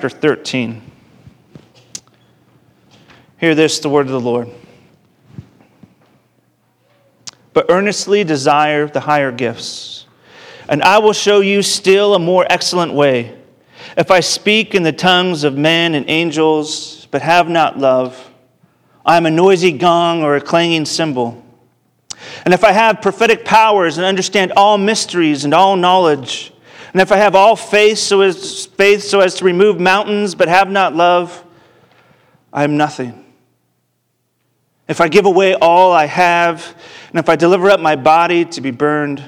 Chapter 13. Hear this, the word of the Lord. But earnestly desire the higher gifts, and I will show you still a more excellent way. If I speak in the tongues of men and angels, but have not love, I am a noisy gong or a clanging cymbal. And if I have prophetic powers and understand all mysteries and all knowledge, and if I have all faith so as to remove mountains, but have not love, I am nothing. If I give away all I have, and if I deliver up my body to be burned,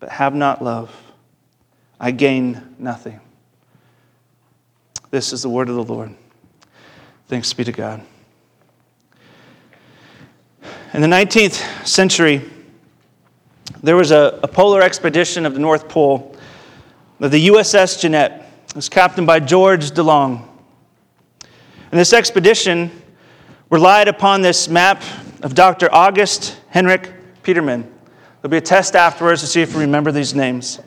but have not love, I gain nothing. This is the word of the Lord. Thanks be to God. In the 19th century, there was a polar expedition of the North Pole. The USS Jeanette was captained by George DeLong. And this expedition relied upon this map of Dr. August Henrik Petermann. There'll be a test afterwards to see if we remember these names.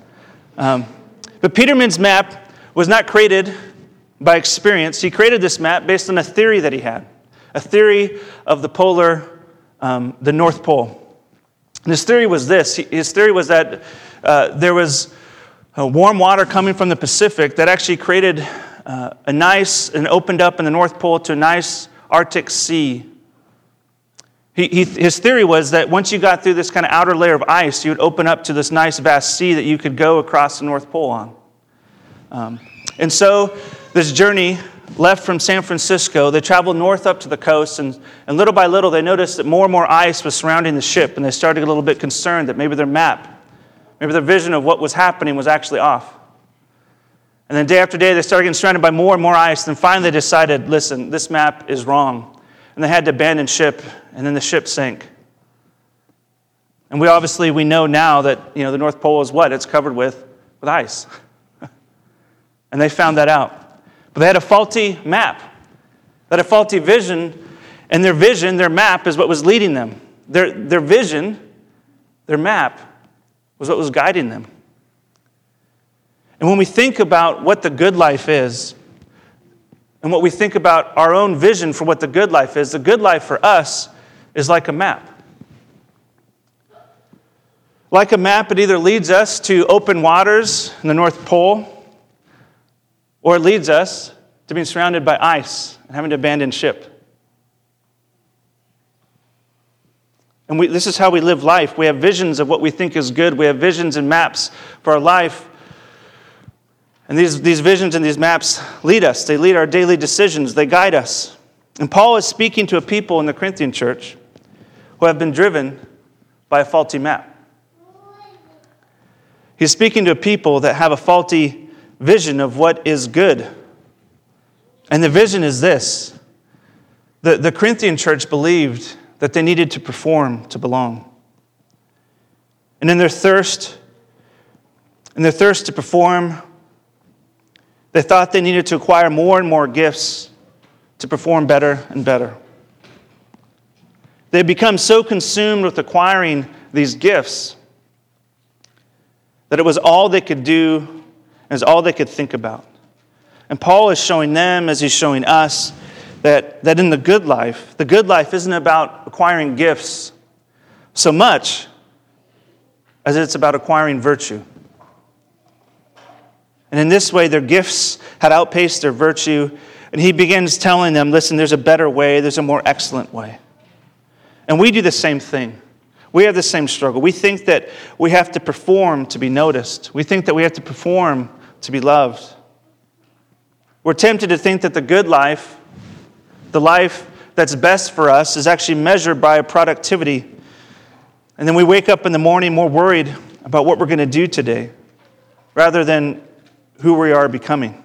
But Petermann's map was not created by experience. He created this map based on a theory that he had, a theory of the polar, the North Pole. And his theory was this. His theory was that there was warm water coming from the Pacific that actually created and opened up in the North Pole to a nice Arctic sea. His theory was that once you got through this kind of outer layer of ice, you would open up to this nice vast sea that you could go across the North Pole on. And so this journey left from San Francisco. They traveled north up to the coast, and little by little they noticed that more and more ice was surrounding the ship, and they started to get a little bit concerned that maybe their map, maybe their vision of what was happening was actually off. And then day after day, they started getting surrounded by more and more ice. And finally, they decided, listen, this map is wrong. And they had to abandon ship, and then the ship sank. And we know now that, the North Pole is what? It's covered with ice. And they found that out. But they had a faulty map. They had a faulty vision. And their vision, their map, is what was leading them. Their vision, their map, was what was guiding them. And when we think about what the good life is, and what we think about our own vision for what the good life for us is like a map. Like a map, it either leads us to open waters in the North Pole, or it leads us to being surrounded by ice and having to abandon ship. And this is how we live life. We have visions of what we think is good. We have visions and maps for our life. And these visions and these maps lead us. They lead our daily decisions. They guide us. And Paul is speaking to a people in the Corinthian church who have been driven by a faulty map. He's speaking to a people that have a faulty vision of what is good. And the vision is this. The Corinthian church believed that they needed to perform to belong. And in their thirst to perform, they thought they needed to acquire more and more gifts to perform better and better. They become so consumed with acquiring these gifts that it was all they could do and it was all they could think about. And Paul is showing them, as he's showing us, that in the good life isn't about acquiring gifts so much as it's about acquiring virtue. And in this way, their gifts had outpaced their virtue. And he begins telling them, listen, there's a better way. There's a more excellent way. And we do the same thing. We have the same struggle. We think that we have to perform to be noticed. We think that we have to perform to be loved. We're tempted to think that the good life, the life that's best for us, is actually measured by productivity. And then we wake up in the morning more worried about what we're going to do today rather than who we are becoming.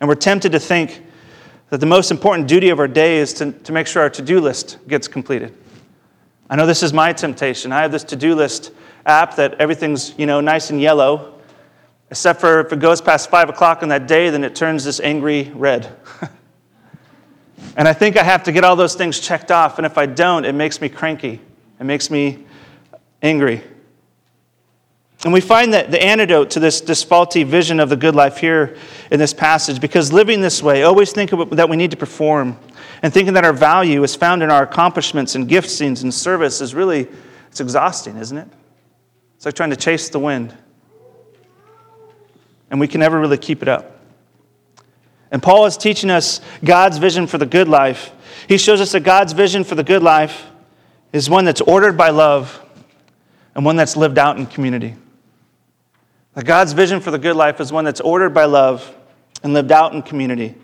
And we're tempted to think that the most important duty of our day is to make sure our to-do list gets completed. I know this is my temptation. I have this to-do list app that everything's, nice and yellow, except for if it goes past 5 o'clock on that day, then it turns this angry red. And I think I have to get all those things checked off. And if I don't, it makes me cranky. It makes me angry. And we find that the antidote to this faulty vision of the good life here in this passage, because living this way, always thinking that we need to perform and thinking that our value is found in our accomplishments and giftings and service is really, it's exhausting, isn't it? It's like trying to chase the wind. And we can never really keep it up. And Paul is teaching us God's vision for the good life. He shows us that God's vision for the good life is one that's ordered by love and one that's lived out in community. That God's vision for the good life is one that's ordered by love and lived out in community.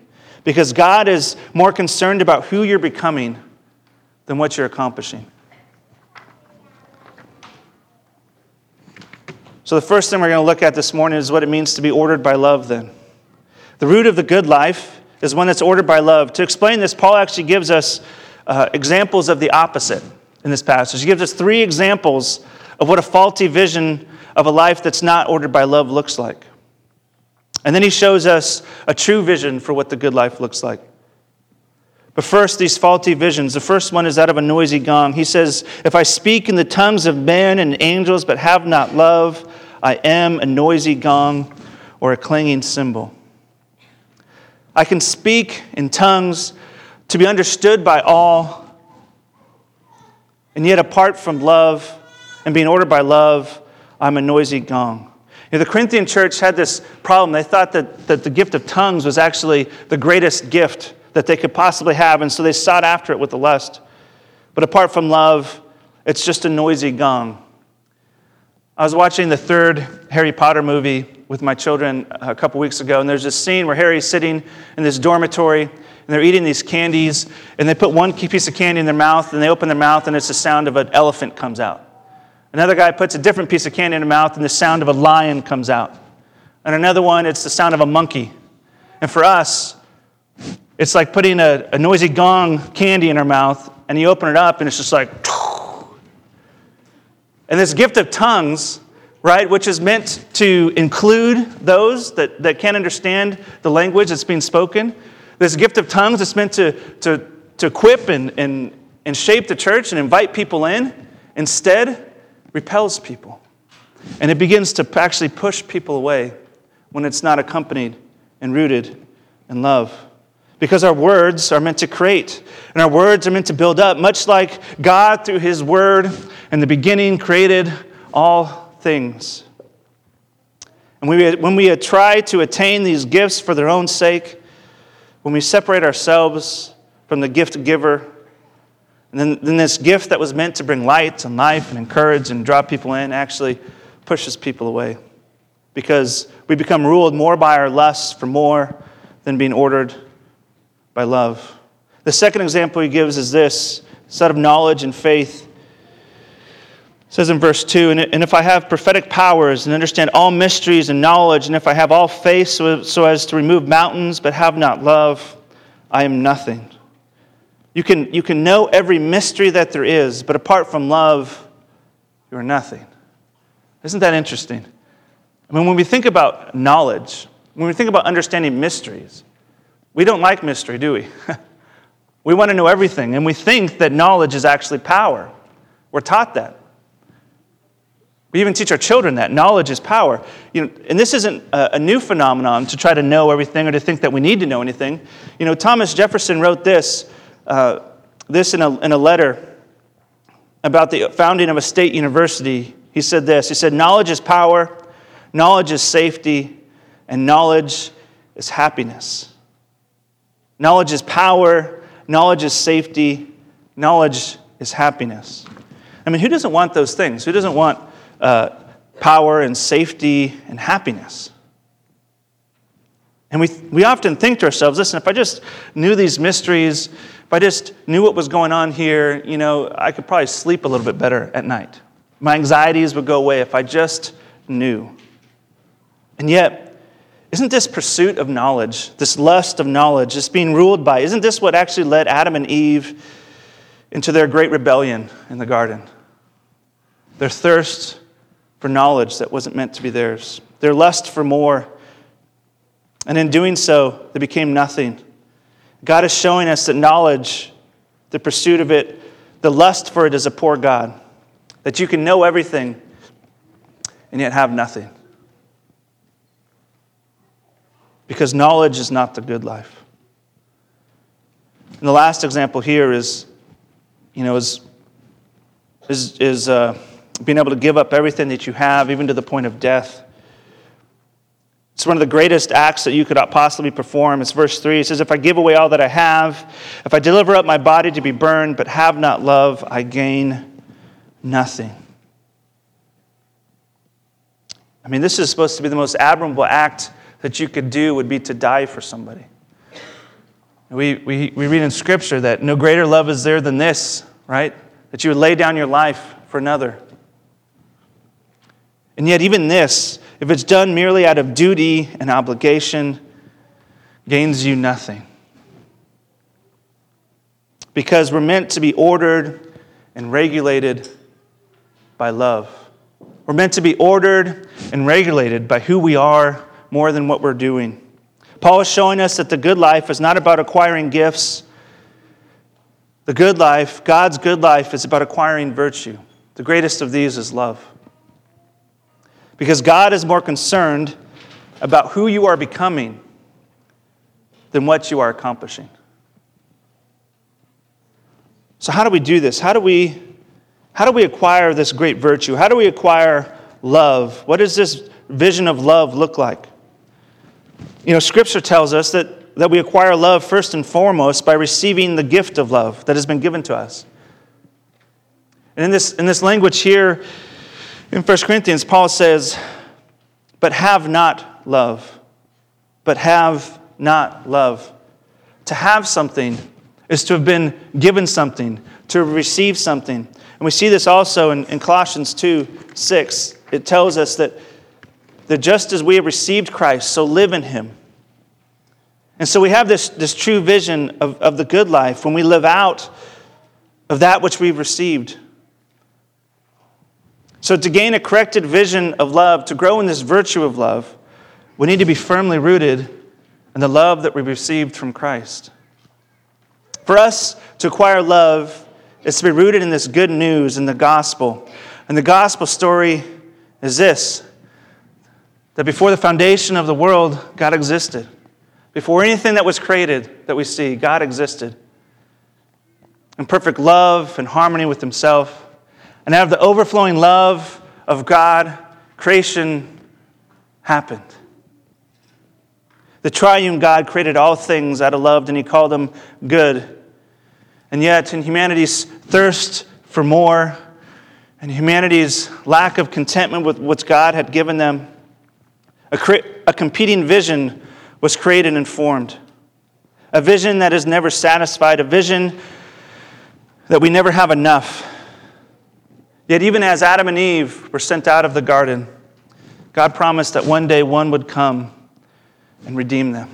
Because God is more concerned about who you're becoming than what you're accomplishing. So the first thing we're going to look at this morning is what it means to be ordered by love then. The root of the good life is one that's ordered by love. To explain this, Paul actually gives us examples of the opposite in this passage. He gives us three examples of what a faulty vision of a life that's not ordered by love looks like. And then he shows us a true vision for what the good life looks like. But first, these faulty visions. The first one is that of a noisy gong. He says, if I speak in the tongues of men and angels but have not love, I am a noisy gong or a clanging cymbal. I can speak in tongues to be understood by all, and yet apart from love and being ordered by love, I'm a noisy gong. You know, the Corinthian church had this problem. They thought that the gift of tongues was actually the greatest gift that they could possibly have, and so they sought after it with the lust. But apart from love, it's just a noisy gong. I was watching the third Harry Potter movie with my children a couple weeks ago, and there's this scene where Harry's sitting in this dormitory, and they're eating these candies, and they put one piece of candy in their mouth, and they open their mouth, and it's the sound of an elephant comes out. Another guy puts a different piece of candy in his mouth, and the sound of a lion comes out. And another one, it's the sound of a monkey. And for us, it's like putting a noisy gong candy in our mouth, and you open it up, and it's just like... And this gift of tongues, right, which is meant to include those that can't understand the language that's being spoken, this gift of tongues is meant to equip and shape the church and invite people in, instead repels people. And it begins to actually push people away when it's not accompanied and rooted in love. Because our words are meant to create, and our words are meant to build up, much like God, through His Word, in the beginning, created all things. And when we try to attain these gifts for their own sake, when we separate ourselves from the gift giver, and then this gift that was meant to bring light and life and encourage and draw people in actually pushes people away. Because we become ruled more by our lusts for more than being ordered by love. The second example he gives is this set of knowledge and faith. It says in verse 2, and if I have prophetic powers and understand all mysteries and knowledge, and if I have all faith so as to remove mountains but have not love, I am nothing. You can know every mystery that there is, but apart from love, you are nothing. Isn't that interesting? I mean, when we think about knowledge, when we think about understanding mysteries, we don't like mystery, do we? We want to know everything, and we think that knowledge is actually power. We're taught that. We even teach our children that knowledge is power. You know, and this isn't a new phenomenon to try to know everything or to think that we need to know anything. You know, Thomas Jefferson wrote this in a letter about the founding of a state university. He said this. He said, knowledge is power, knowledge is safety, and knowledge is happiness. Knowledge is power, knowledge is safety, knowledge is happiness. I mean, who doesn't want those things? Who doesn't want power and safety and happiness? And we often think to ourselves, listen, if I just knew these mysteries, if I just knew what was going on here, you know, I could probably sleep a little bit better at night. My anxieties would go away if I just knew. And yet, isn't this pursuit of knowledge, this lust of knowledge, this being ruled by, isn't this what actually led Adam and Eve into their great rebellion in the garden? Their thirst for knowledge that wasn't meant to be theirs. Their lust for more. And in doing so, they became nothing. God is showing us that knowledge, the pursuit of it, the lust for it is a poor God. That you can know everything and yet have nothing. Because knowledge is not the good life. And the last example here is being able to give up everything that you have, even to the point of death. It's one of the greatest acts that you could possibly perform. It's verse 3. It says, if I give away all that I have, if I deliver up my body to be burned, but have not love, I gain nothing. I mean, this is supposed to be the most admirable act that you could do, would be to die for somebody. We read in Scripture that no greater love is there than this, right? That you would lay down your life for another. And yet even this, if it's done merely out of duty and obligation, gains you nothing. Because we're meant to be ordered and regulated by love. We're meant to be ordered and regulated by who we are more than what we're doing. Paul is showing us that the good life is not about acquiring gifts. The good life, God's good life, is about acquiring virtue. The greatest of these is love. Because God is more concerned about who you are becoming than what you are accomplishing. So how do we do this? How do we acquire this great virtue? How do we acquire love? What does this vision of love look like? You know, Scripture tells us that we acquire love first and foremost by receiving the gift of love that has been given to us. And in this language here, in 1 Corinthians, Paul says, but have not love. But have not love. To have something is to have been given something, to receive something. And we see this also in Colossians 2:6. It tells us that just as we have received Christ, so live in Him. And so we have this true vision of the good life when we live out of that which we've received. So to gain a corrected vision of love, to grow in this virtue of love, we need to be firmly rooted in the love that we received from Christ. For us to acquire love is to be rooted in this good news, in the gospel. And the gospel story is this: that before the foundation of the world, God existed. Before anything that was created that we see, God existed in perfect love and harmony with Himself. And out of the overflowing love of God, creation happened. The triune God created all things out of love, and He called them good. And yet, in humanity's thirst for more, and humanity's lack of contentment with what God had given them, a competing vision was created and formed. A vision that is never satisfied. A vision that we never have enough. Yet even as Adam and Eve were sent out of the garden, God promised that one day one would come and redeem them.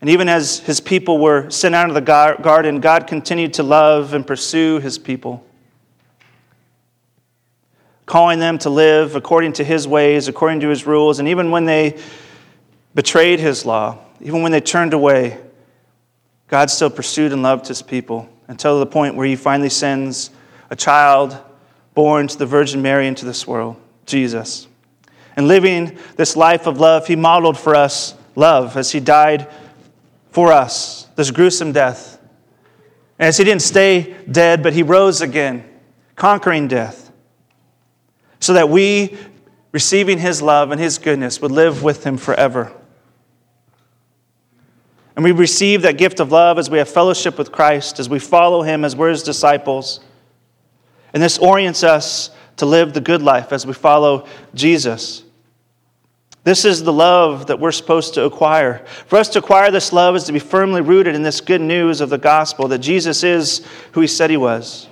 And even as His people were sent out of the garden, God continued to love and pursue His people, calling them to live according to His ways, according to His rules. And even when they betrayed His law, even when they turned away, God still pursued and loved His people until the point where He finally sends a child born to the Virgin Mary into this world, Jesus. And living this life of love, He modeled for us love as He died for us, this gruesome death. And as He didn't stay dead, but He rose again, conquering death, so that we, receiving His love and His goodness, would live with Him forever. And we receive that gift of love as we have fellowship with Christ, as we follow Him, as we're His disciples. And this orients us to live the good life as we follow Jesus. This is the love that we're supposed to acquire. For us to acquire this love is to be firmly rooted in this good news of the gospel, that Jesus is who He said He was.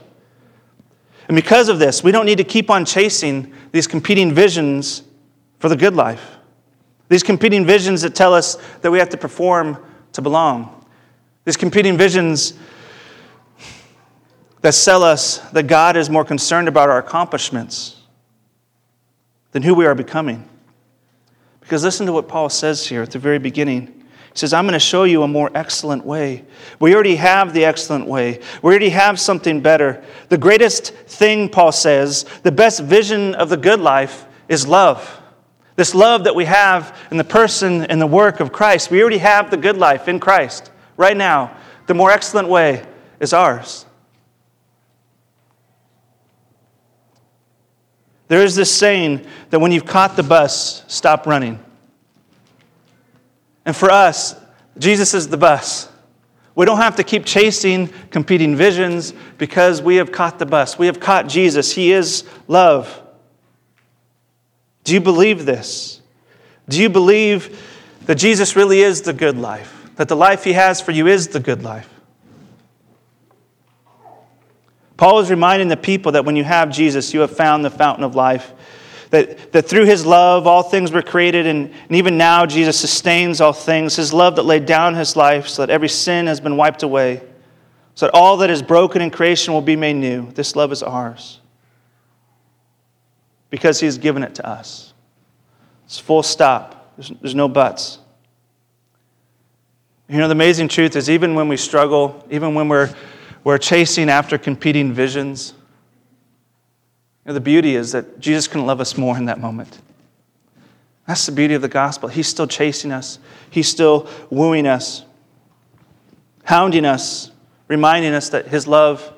And because of this, we don't need to keep on chasing these competing visions for the good life. These competing visions that tell us that we have to perform to belong. These competing visions that sell us that God is more concerned about our accomplishments than who we are becoming. Because listen to what Paul says here at the very beginning. He says, I'm going to show you a more excellent way. We already have the excellent way. We already have something better. The greatest thing, Paul says, the best vision of the good life is love. This love that we have in the person and the work of Christ. We already have the good life in Christ right now. The more excellent way is ours. There is this saying that when you've caught the bus, stop running. And for us, Jesus is the bus. We don't have to keep chasing competing visions because we have caught the bus. We have caught Jesus. He is love. Do you believe this? Do you believe that Jesus really is the good life? That the life he has for you is the good life? Paul is reminding the people that when you have Jesus, you have found the fountain of life. That through his love, all things were created, and even now Jesus sustains all things. His love that laid down his life so that every sin has been wiped away, so that all that is broken in creation will be made new. This love is ours because he has given it to us. It's full stop. There's no buts. You know, the amazing truth is even when we struggle, even when we're chasing after competing visions, the beauty is that Jesus can love us more in that moment. That's the beauty of the gospel. He's still chasing us. He's still wooing us, hounding us, reminding us that his love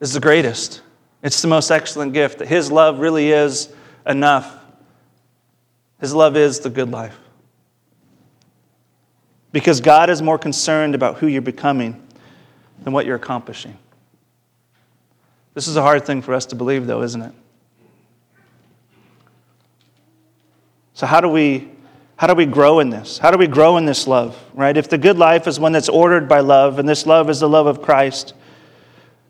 is the greatest. It's the most excellent gift, that his love really is enough. His love is the good life. Because God is more concerned about who you're becoming than what you're accomplishing. This is a hard thing for us to believe, though, isn't it? So how do we grow in this? How do we grow in this love, right? If the good life is one that's ordered by love, and this love is the love of Christ,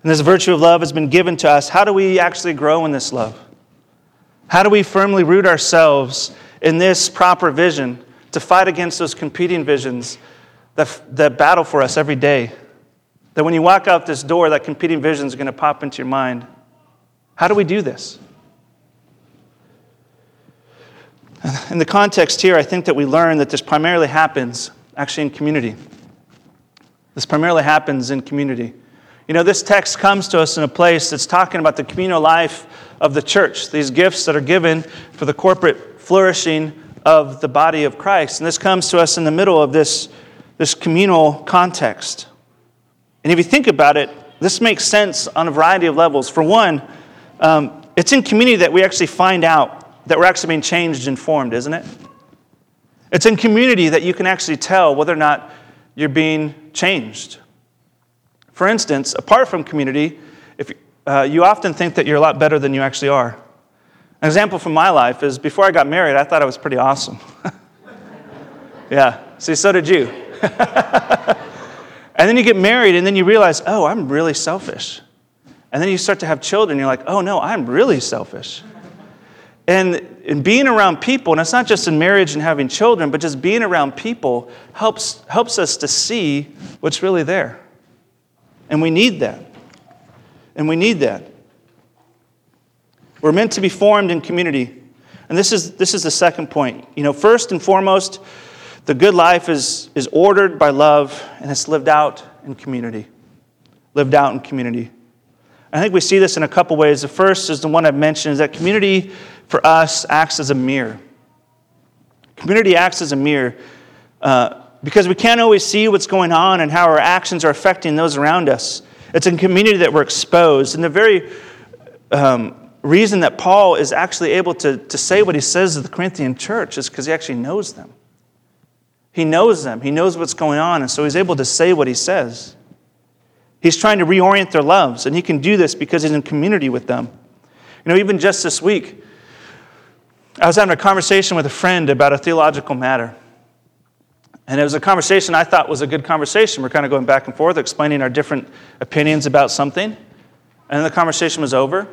and this virtue of love has been given to us, how do we actually grow in this love? How do we firmly root ourselves in this proper vision to fight against those competing visions that battle for us every day? That when you walk out this door, that competing vision is going to pop into your mind. How do we do this? In the context here, I think that we learn that this primarily happens actually in community. This primarily happens in community. You know, this text comes to us in a place that's talking about the communal life of the church, these gifts that are given for the corporate flourishing of the body of Christ. And this comes to us in the middle of this communal context. And if you think about it, this makes sense on a variety of levels. For one, it's in community that we actually find out that we're actually being changed and formed, isn't it? It's in community that you can actually tell whether or not you're being changed. For instance, apart from community, if you often think that you're a lot better than you actually are. An example from my life is before I got married, I thought I was pretty awesome. Yeah, see, so did you. And then you get married, and then you realize, oh, I'm really selfish. And then you start to have children, and you're like, oh, no, I'm really selfish. And being around people, and it's not just in marriage and having children, but just being around people helps us to see what's really there. And we need that. And we need that. We're meant to be formed in community. And this is the second point. You know, first and foremost, the good life is ordered by love, and it's lived out in community. Lived out in community. I think we see this in a couple ways. The first is the one I've mentioned, is that community for us acts as a mirror. Community acts as a mirror because we can't always see what's going on and how our actions are affecting those around us. It's in community that we're exposed. And the very reason that Paul is actually able to say what he says to the Corinthian church is because he actually knows them. He knows them. He knows what's going on, and so he's able to say what he says. He's trying to reorient their loves, and he can do this because he's in community with them. You know, even just this week, I was having a conversation with a friend about a theological matter. And it was a conversation I thought was a good conversation. We're kind of going back and forth, explaining our different opinions about something. And then the conversation was over.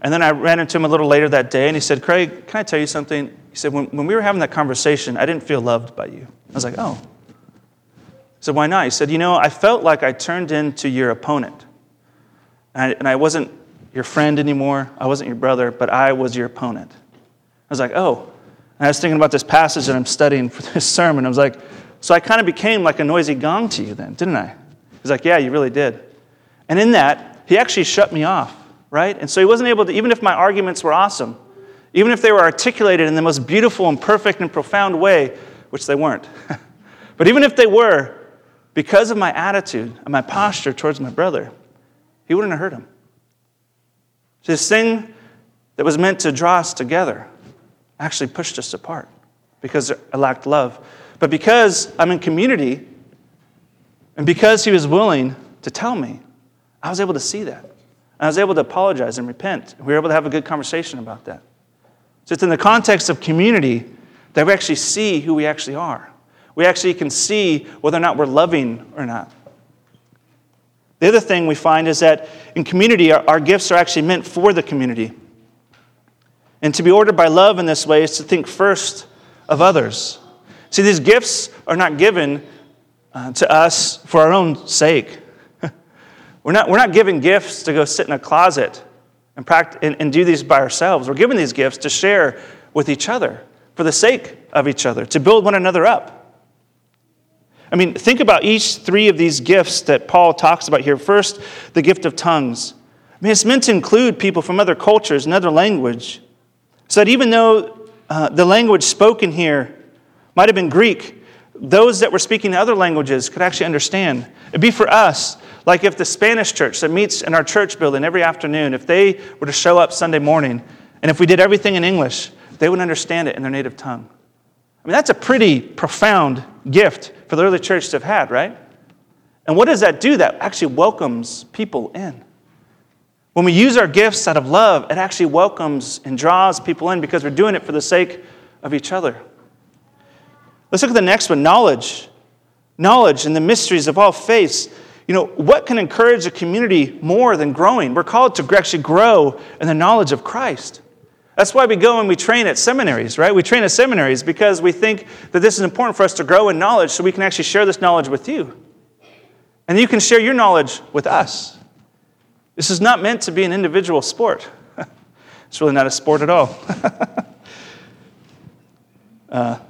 And then I ran into him a little later that day, and he said, Craig, can I tell you something? He said, when we were having that conversation, I didn't feel loved by you. I was like, oh. I said, why not? He said, you know, I felt like I turned into your opponent. And I wasn't your friend anymore. I wasn't your brother, but I was your opponent. I was like, oh. And I was thinking about this passage that I'm studying for this sermon. I was like, So I kind of became like a noisy gong to you then, didn't I? He's like, yeah, you really did. And in that, he actually shut me off, right? And so he wasn't able to, even if my arguments were awesome, even if they were articulated in the most beautiful and perfect and profound way, which they weren't. But even if they were, because of my attitude and my posture towards my brother, he wouldn't have hurt him. So this thing that was meant to draw us together actually pushed us apart because I lacked love. But because I'm in community, and because he was willing to tell me, I was able to see that. And I was able to apologize and repent. We were able to have a good conversation about that. So it's in the context of community that we actually see who we actually are. We actually can see whether or not we're loving or not. The other thing we find is that in community, our gifts are actually meant for the community. And to be ordered by love in this way is to think first of others. See, these gifts are not given to us for our own sake. We're not given gifts to go sit in a closet and practice and do these by ourselves. We're given these gifts to share with each other for the sake of each other, to build one another up. I mean, think about each three of these gifts that Paul talks about here. First, the gift of tongues. I mean, it's meant to include people from other cultures and other language, so that even though the language spoken here might have been Greek, those that were speaking other languages could actually understand. It'd be for us, like if the Spanish church that meets in our church building every afternoon, if they were to show up Sunday morning, and if we did everything in English, they would understand it in their native tongue. I mean, that's a pretty profound gift for the early church to have had, right? And what does that do? That actually welcomes people in. When we use our gifts out of love, it actually welcomes and draws people in because we're doing it for the sake of each other. Let's look at the next one, knowledge. Knowledge and the mysteries of all faiths. You know, what can encourage a community more than growing? We're called to actually grow in the knowledge of Christ. That's why we go and we train at seminaries, right? We train at seminaries because we think that this is important for us to grow in knowledge so we can actually share this knowledge with you. And you can share your knowledge with us. This is not meant to be an individual sport. It's really not a sport at all.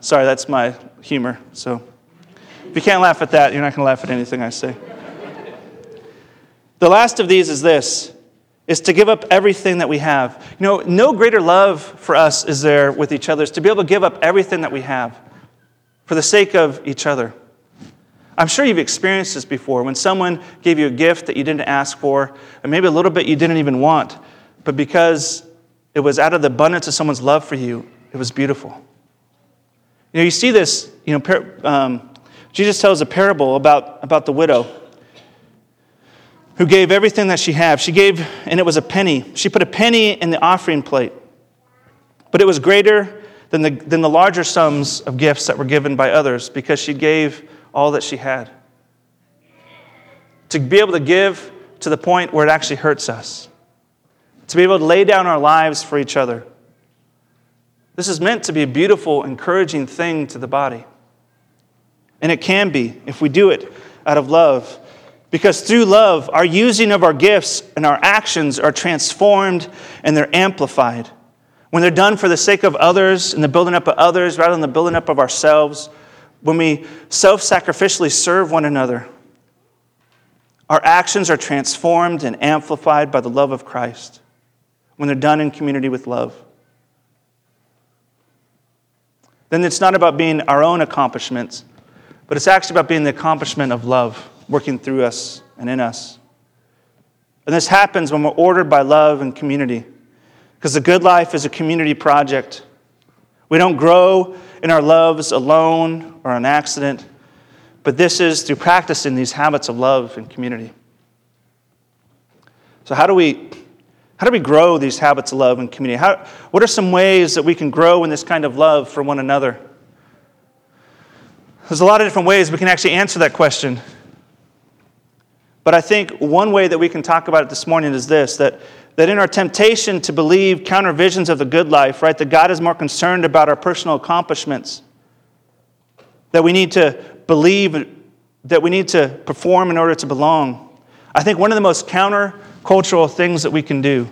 Sorry, that's my humor. So if you can't laugh at that, you're not going to laugh at anything I say. The last of these is this. Is to give up everything that we have. You know, no greater love for us is there with each other, is to be able to give up everything that we have for the sake of each other. I'm sure you've experienced this before, when someone gave you a gift that you didn't ask for, and maybe a little bit you didn't even want, but because it was out of the abundance of someone's love for you, it was beautiful. You know, you see this, you know, Jesus tells a parable about the widow who gave everything that she had. She gave, and it was a penny. She put a penny in the offering plate. But it was greater than the larger sums of gifts that were given by others because she gave all that she had. To be able to give to the point where it actually hurts us. To be able to lay down our lives for each other. This is meant to be a beautiful, encouraging thing to the body. And it can be if we do it out of love. Because through love, our using of our gifts and our actions are transformed and they're amplified. When they're done for the sake of others and the building up of others rather than the building up of ourselves, when we self-sacrificially serve one another, our actions are transformed and amplified by the love of Christ when they're done in community with love. Then it's not about being our own accomplishments, but it's actually about being the accomplishment of love working through us and in us. And this happens when we're ordered by love and community, because the good life is a community project. We don't grow in our loves alone or on accident, but this is through practicing these habits of love and community. So how do we grow these habits of love and community? What are some ways that we can grow in this kind of love for one another? There's a lot of different ways we can actually answer that question. But I think one way that we can talk about it this morning is this, that in our temptation to believe counter visions of the good life, right, that God is more concerned about our personal accomplishments, that we need to believe, that we need to perform in order to belong. I think one of the most counter-cultural things that we can do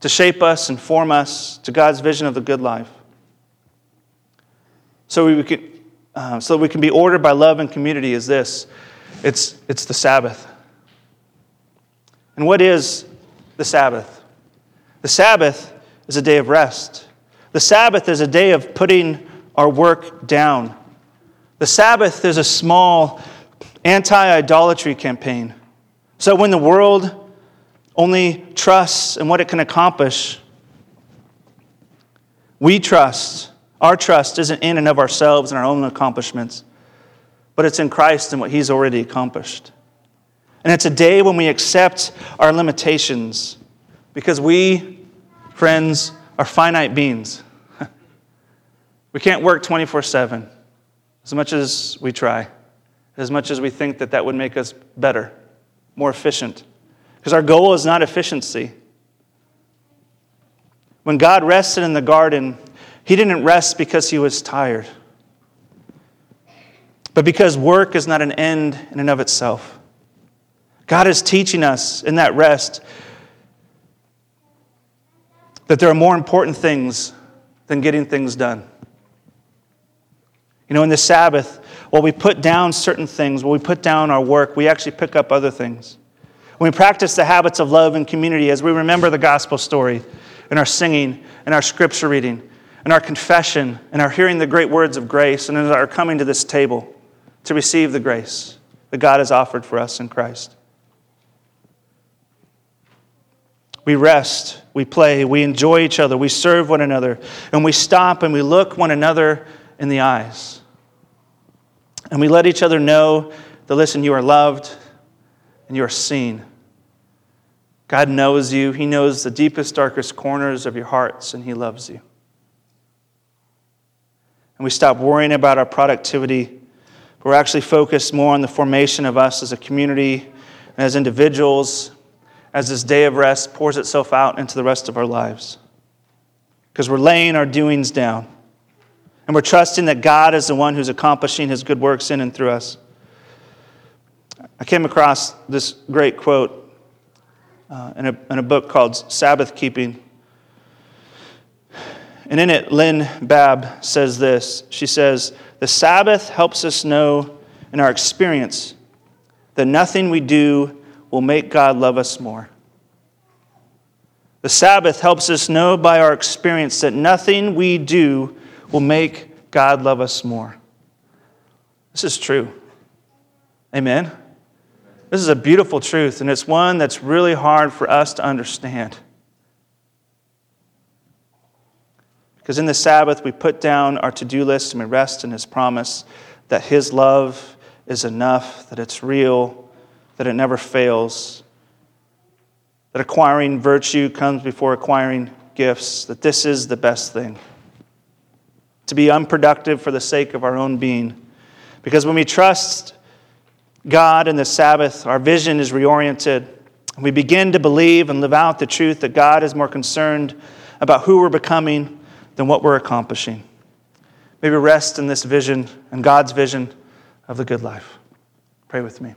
to shape us and form us to God's vision of the good life. So we can, so we can be ordered by love and community is this. It's the Sabbath. And what is the Sabbath? The Sabbath is a day of rest. The Sabbath is a day of putting our work down. The Sabbath is a small anti-idolatry campaign. So when the world only trusts in what it can accomplish, we trust. Our trust isn't in and of ourselves and our own accomplishments, but it's in Christ and what He's already accomplished. And it's a day when we accept our limitations because we, friends, are finite beings. We can't work 24/7 as much as we try, as much as we think that would make us better, more efficient, because our goal is not efficiency. When God rested in the garden, He didn't rest because He was tired, but because work is not an end in and of itself. God is teaching us in that rest that there are more important things than getting things done. You know, in the Sabbath, while we put down certain things, while we put down our work, we actually pick up other things. When we practice the habits of love and community, as we remember the gospel story, in our singing, in our scripture reading, in our confession, in our hearing the great words of grace, and in our coming to this table to receive the grace that God has offered for us in Christ. We rest, we play, we enjoy each other, we serve one another, and we stop and we look one another in the eyes. And we let each other know that, listen, you are loved and you are seen. God knows you. He knows the deepest, darkest corners of your hearts, and He loves you. And we stop worrying about our productivity, but we're actually focused more on the formation of us as a community and as individuals as this day of rest pours itself out into the rest of our lives. Because we're laying our doings down, and we're trusting that God is the one who's accomplishing His good works in and through us. I came across this great quote in a book called Sabbath Keeping. And in it, Lynn Babb says this. She says, "The Sabbath helps us know in our experience that nothing we do will make God love us more." The Sabbath helps us know by our experience that nothing we do will make God love us more. This is true. Amen. This is a beautiful truth, and it's one that's really hard for us to understand. Because in the Sabbath, we put down our to-do list and we rest in His promise that His love is enough, that it's real, that it never fails, that acquiring virtue comes before acquiring gifts, that this is the best thing. To be unproductive for the sake of our own being. Because when we trust God and the Sabbath, our vision is reoriented. We begin to believe and live out the truth that God is more concerned about who we're becoming than what we're accomplishing. May we rest in this vision and God's vision of the good life. Pray with me.